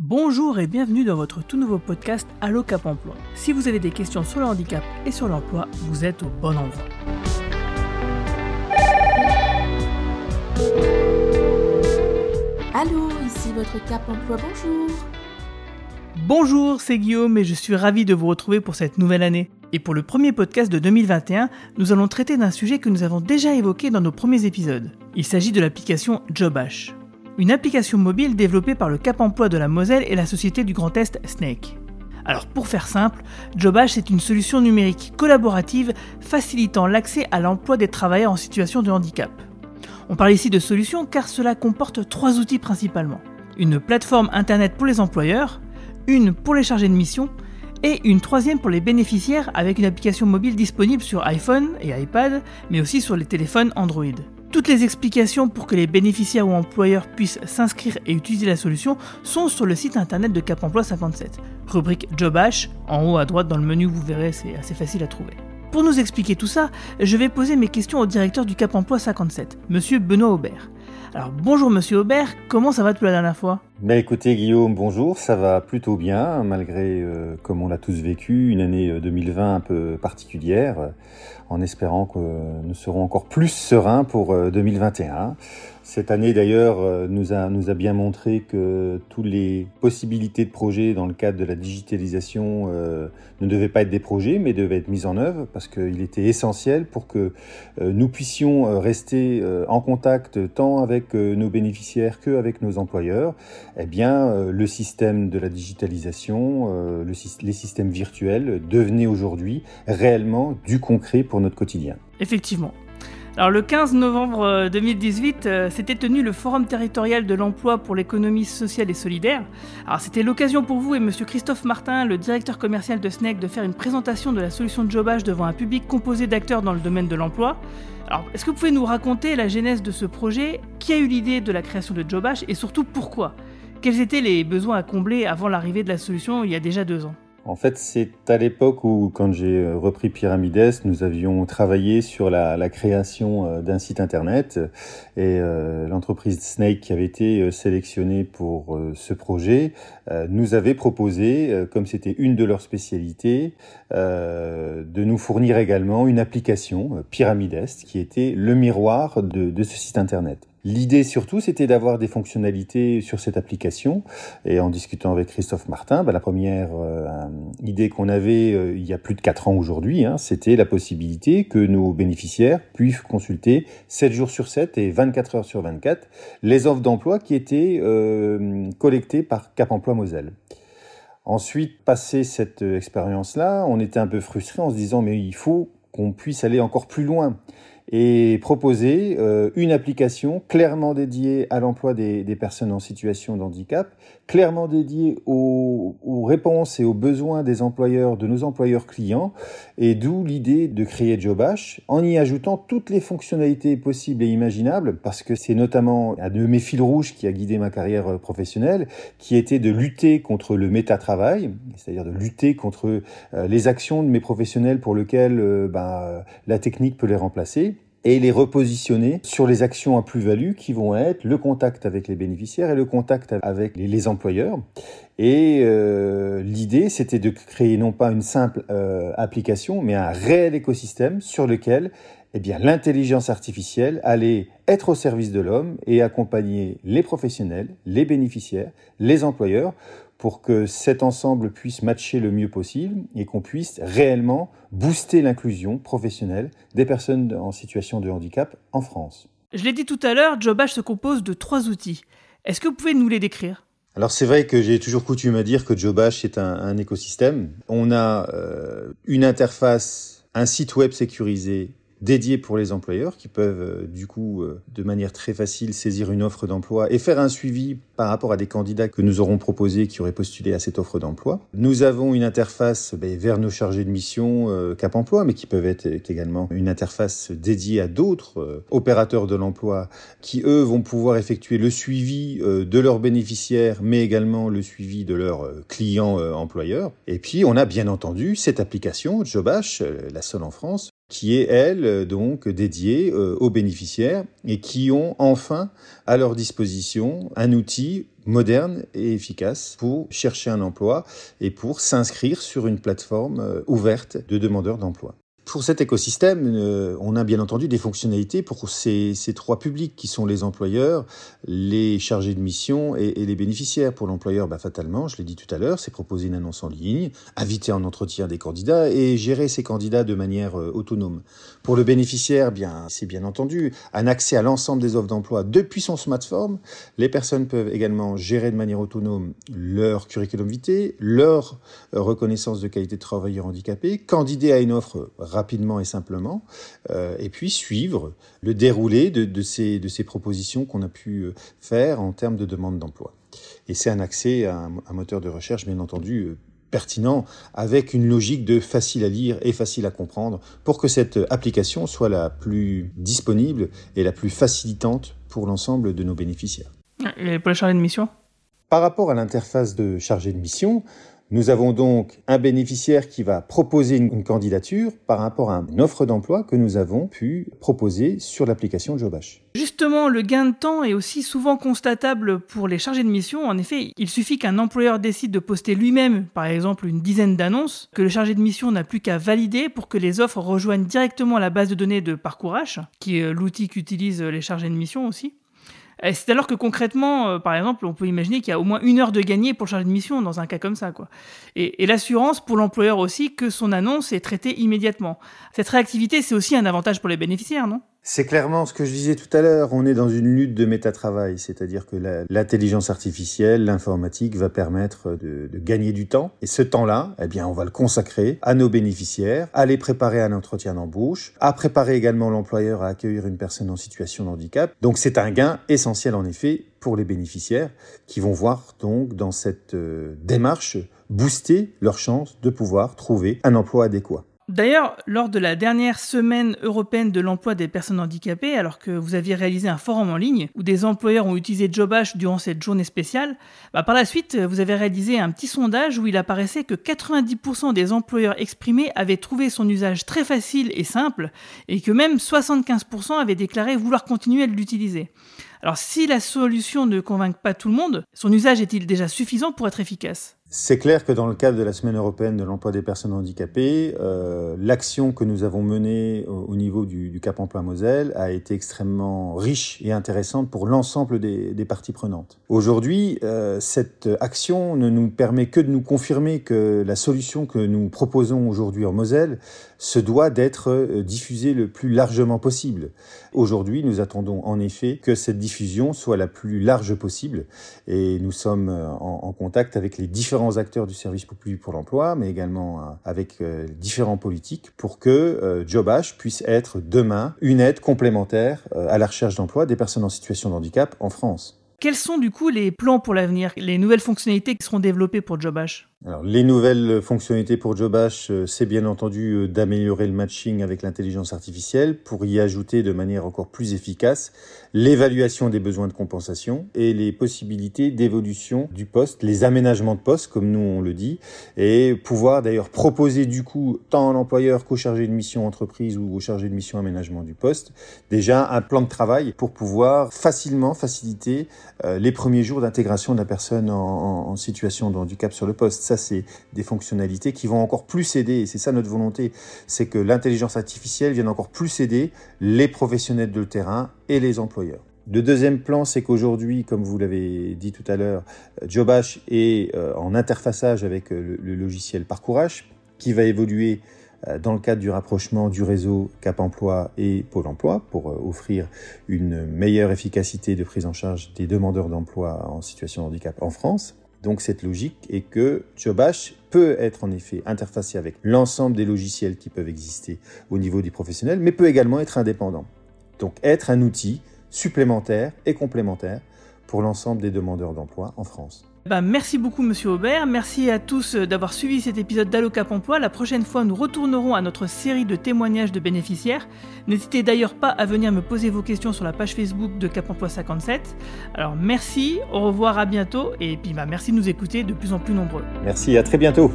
Bonjour et bienvenue dans votre tout nouveau podcast Allo Cap Emploi. Si vous avez des questions sur le handicap et sur l'emploi, vous êtes au bon endroit. Allô, ici votre Cap Emploi, bonjour. Bonjour, c'est Guillaume et je suis ravi de vous retrouver pour cette nouvelle année. Et pour le premier podcast de 2021, nous allons traiter d'un sujet que nous avons déjà évoqué dans nos premiers épisodes. Il s'agit de l'application Job'Ash. Une application mobile développée par le Cap Emploi de la Moselle et la société du Grand Est SNEC. Alors pour faire simple, Job'Ash est une solution numérique collaborative facilitant l'accès à l'emploi des travailleurs en situation de handicap. On parle ici de solution car cela comporte trois outils principalement. Une plateforme internet pour les employeurs, une pour les chargés de mission et une troisième pour les bénéficiaires avec une application mobile disponible sur iPhone et iPad mais aussi sur les téléphones Android. Toutes les explications pour que les bénéficiaires ou employeurs puissent s'inscrire et utiliser la solution sont sur le site internet de Cap Emploi 57, rubrique Job'Ash, en haut à droite dans le menu vous verrez, c'est assez facile à trouver. Pour nous expliquer tout ça, je vais poser mes questions au directeur du Cap Emploi 57, monsieur Benoît Aubert. Alors bonjour monsieur Aubert, comment ça va depuis la dernière fois ? Écoutez Guillaume, bonjour, ça va plutôt bien, malgré, comme on l'a tous vécu, une année 2020 un peu particulière, en espérant que nous serons encore plus sereins pour 2021. Cette année d'ailleurs nous a bien montré que toutes les possibilités de projets dans le cadre de la digitalisation ne devaient pas être des projets mais devaient être mises en œuvre parce qu'il était essentiel pour que nous puissions rester en contact tant avec nos bénéficiaires qu'avec nos employeurs. Eh bien, le système de la digitalisation, les systèmes virtuels devenaient aujourd'hui réellement du concret pour notre quotidien. Effectivement. Alors le 15 novembre 2018, s'était tenu le Forum territorial de l'emploi pour l'économie sociale et solidaire. Alors c'était l'occasion pour vous et monsieur Christophe Martin, le directeur commercial de SNEC, de faire une présentation de la solution Job'Ash devant un public composé d'acteurs dans le domaine de l'emploi. Alors est-ce que vous pouvez nous raconter la genèse de ce projet, qui a eu l'idée de la création de Job'Ash et surtout pourquoi ? Quels étaient les besoins à combler avant l'arrivée de la solution il y a déjà 2 ans ? En fait, c'est à l'époque où, quand j'ai repris Pyramides, nous avions travaillé sur la création d'un site internet et l'entreprise Snake qui avait été sélectionnée pour ce projet nous avait proposé, comme c'était une de leurs spécialités, de nous fournir également une application Pyramides qui était le miroir de ce site internet. L'idée surtout, c'était d'avoir des fonctionnalités sur cette application. Et en discutant avec Christophe Martin, la première idée qu'on avait il y a plus de 4 ans aujourd'hui, c'était la possibilité que nos bénéficiaires puissent consulter 7 jours sur 7 et 24 heures sur 24 les offres d'emploi qui étaient collectées par Cap Emploi Moselle. Ensuite, passé cette expérience-là, on était un peu frustrés en se disant « mais il faut qu'on puisse aller encore plus loin ». Et proposer une application clairement dédiée à l'emploi des personnes en situation de handicap, clairement dédiée aux réponses et aux besoins des employeurs, de nos employeurs clients, et d'où l'idée de créer Job'Ash, en y ajoutant toutes les fonctionnalités possibles et imaginables, parce que c'est notamment un de mes fils rouges qui a guidé ma carrière professionnelle, qui était de lutter contre le métatravail, c'est-à-dire de lutter contre les actions de mes professionnels pour lesquels la technique peut les remplacer, et les repositionner sur les actions à plus-value qui vont être le contact avec les bénéficiaires et le contact avec les employeurs. Et l'idée, c'était de créer non pas une simple application, mais un réel écosystème sur lequel l'intelligence artificielle allait être au service de l'homme et accompagner les professionnels, les bénéficiaires, les employeurs, pour que cet ensemble puisse matcher le mieux possible et qu'on puisse réellement booster l'inclusion professionnelle des personnes en situation de handicap en France. Je l'ai dit tout à l'heure, Job'Ash se compose de 3 outils. Est-ce que vous pouvez nous les décrire ? Alors c'est vrai que j'ai toujours coutume à dire que Job'Ash est un écosystème. On a une interface, un site web sécurisé, dédiés pour les employeurs qui peuvent de manière très facile saisir une offre d'emploi et faire un suivi par rapport à des candidats que nous aurons proposés qui auraient postulé à cette offre d'emploi. Nous avons une interface vers nos chargés de mission Cap Emploi, mais qui peuvent être également une interface dédiée à d'autres opérateurs de l'emploi qui, eux, vont pouvoir effectuer le suivi de leurs bénéficiaires, mais également le suivi de leurs clients employeurs. Et puis, on a bien entendu cette application Job'Ash, la seule en France, qui est, elle, donc dédiée aux bénéficiaires et qui ont enfin à leur disposition un outil moderne et efficace pour chercher un emploi et pour s'inscrire sur une plateforme ouverte de demandeurs d'emploi. Pour cet écosystème, on a bien entendu des fonctionnalités pour ces trois publics qui sont les employeurs, les chargés de mission et les bénéficiaires. Pour l'employeur, fatalement, je l'ai dit tout à l'heure, c'est proposer une annonce en ligne, inviter en entretien des candidats et gérer ces candidats de manière autonome. Pour le bénéficiaire, c'est bien entendu un accès à l'ensemble des offres d'emploi depuis son smartphone. Les personnes peuvent également gérer de manière autonome leur curriculum vitae, leur reconnaissance de qualité de travailleur handicapé, candidater à une offre rapidement et simplement, et puis suivre le déroulé de ces propositions qu'on a pu faire en termes de demande d'emploi. Et c'est un accès à un moteur de recherche, bien entendu, pertinent, avec une logique de facile à lire et facile à comprendre, pour que cette application soit la plus disponible et la plus facilitante pour l'ensemble de nos bénéficiaires. Et pour les chargés de mission ? Par rapport à l'interface de chargé de mission, nous avons donc un bénéficiaire qui va proposer une candidature par rapport à une offre d'emploi que nous avons pu proposer sur l'application Job'Ash. Justement, le gain de temps est aussi souvent constatable pour les chargés de mission. En effet, il suffit qu'un employeur décide de poster lui-même, par exemple, une dizaine d'annonces, que le chargé de mission n'a plus qu'à valider pour que les offres rejoignent directement la base de données de Parcours H, qui est l'outil qu'utilisent les chargés de mission aussi. C'est alors que concrètement, par exemple, on peut imaginer qu'il y a au moins une heure de gagner pour le chargé de mission dans un cas comme ça, quoi. Et l'assurance pour l'employeur aussi que son annonce est traitée immédiatement. Cette réactivité, c'est aussi un avantage pour les bénéficiaires, non ? C'est clairement ce que je disais tout à l'heure, on est dans une lutte de métatravail, c'est-à-dire que l'intelligence artificielle, l'informatique va permettre de gagner du temps. Et ce temps-là, on va le consacrer à nos bénéficiaires, à les préparer à un entretien d'embauche, à préparer également l'employeur à accueillir une personne en situation de handicap. Donc c'est un gain essentiel en effet pour les bénéficiaires qui vont voir donc dans cette démarche booster leur chance de pouvoir trouver un emploi adéquat. D'ailleurs, lors de la dernière semaine européenne de l'emploi des personnes handicapées, alors que vous aviez réalisé un forum en ligne où des employeurs ont utilisé Job'Ash durant cette journée spéciale, par la suite, vous avez réalisé un petit sondage où il apparaissait que 90% des employeurs exprimés avaient trouvé son usage très facile et simple et que même 75% avaient déclaré vouloir continuer de l'utiliser. Alors si la solution ne convainc pas tout le monde, son usage est-il déjà suffisant pour être efficace ? C'est clair que dans le cadre de la Semaine européenne de l'emploi des personnes handicapées, l'action que nous avons menée au niveau du Cap Emploi Moselle a été extrêmement riche et intéressante pour l'ensemble des parties prenantes. Aujourd'hui, cette action ne nous permet que de nous confirmer que la solution que nous proposons aujourd'hui en Moselle se doit d'être diffusée le plus largement possible. Aujourd'hui, nous attendons en effet que cette diffusion soit la plus large possible et nous sommes en contact avec les différents acteurs du service public pour l'emploi, mais également avec différents politiques pour que Job'Ash puisse être demain une aide complémentaire à la recherche d'emploi des personnes en situation de handicap en France. Quels sont du coup les plans pour l'avenir, les nouvelles fonctionnalités qui seront développées pour Job'Ash ? Alors, les nouvelles fonctionnalités pour Job'Ash, c'est bien entendu d'améliorer le matching avec l'intelligence artificielle pour y ajouter de manière encore plus efficace l'évaluation des besoins de compensation et les possibilités d'évolution du poste, les aménagements de poste, comme nous on le dit, et pouvoir d'ailleurs proposer du coup, tant à l'employeur qu'au chargé de mission entreprise ou au chargé de mission aménagement du poste, déjà un plan de travail pour pouvoir facilement faciliter les premiers jours d'intégration de la personne en situation de handicap sur le poste. Ça, c'est des fonctionnalités qui vont encore plus aider, et c'est ça notre volonté, c'est que l'intelligence artificielle vienne encore plus aider les professionnels de terrain et les employeurs. Le deuxième plan, c'est qu'aujourd'hui, comme vous l'avez dit tout à l'heure, Job'Ash est en interfaçage avec le logiciel Parcours H, qui va évoluer dans le cadre du rapprochement du réseau Cap Emploi et Pôle Emploi pour offrir une meilleure efficacité de prise en charge des demandeurs d'emploi en situation de handicap en France. Donc cette logique est que Job'Ash peut être en effet interfacé avec l'ensemble des logiciels qui peuvent exister au niveau des professionnels, mais peut également être indépendant. Donc être un outil supplémentaire et complémentaire pour l'ensemble des demandeurs d'emploi en France. Merci beaucoup Monsieur Aubert, merci à tous d'avoir suivi cet épisode d'Allo Cap Emploi. La prochaine fois, nous retournerons à notre série de témoignages de bénéficiaires. N'hésitez d'ailleurs pas à venir me poser vos questions sur la page Facebook de Cap Emploi 57. Alors merci, au revoir, à bientôt et puis merci de nous écouter de plus en plus nombreux. Merci, à très bientôt.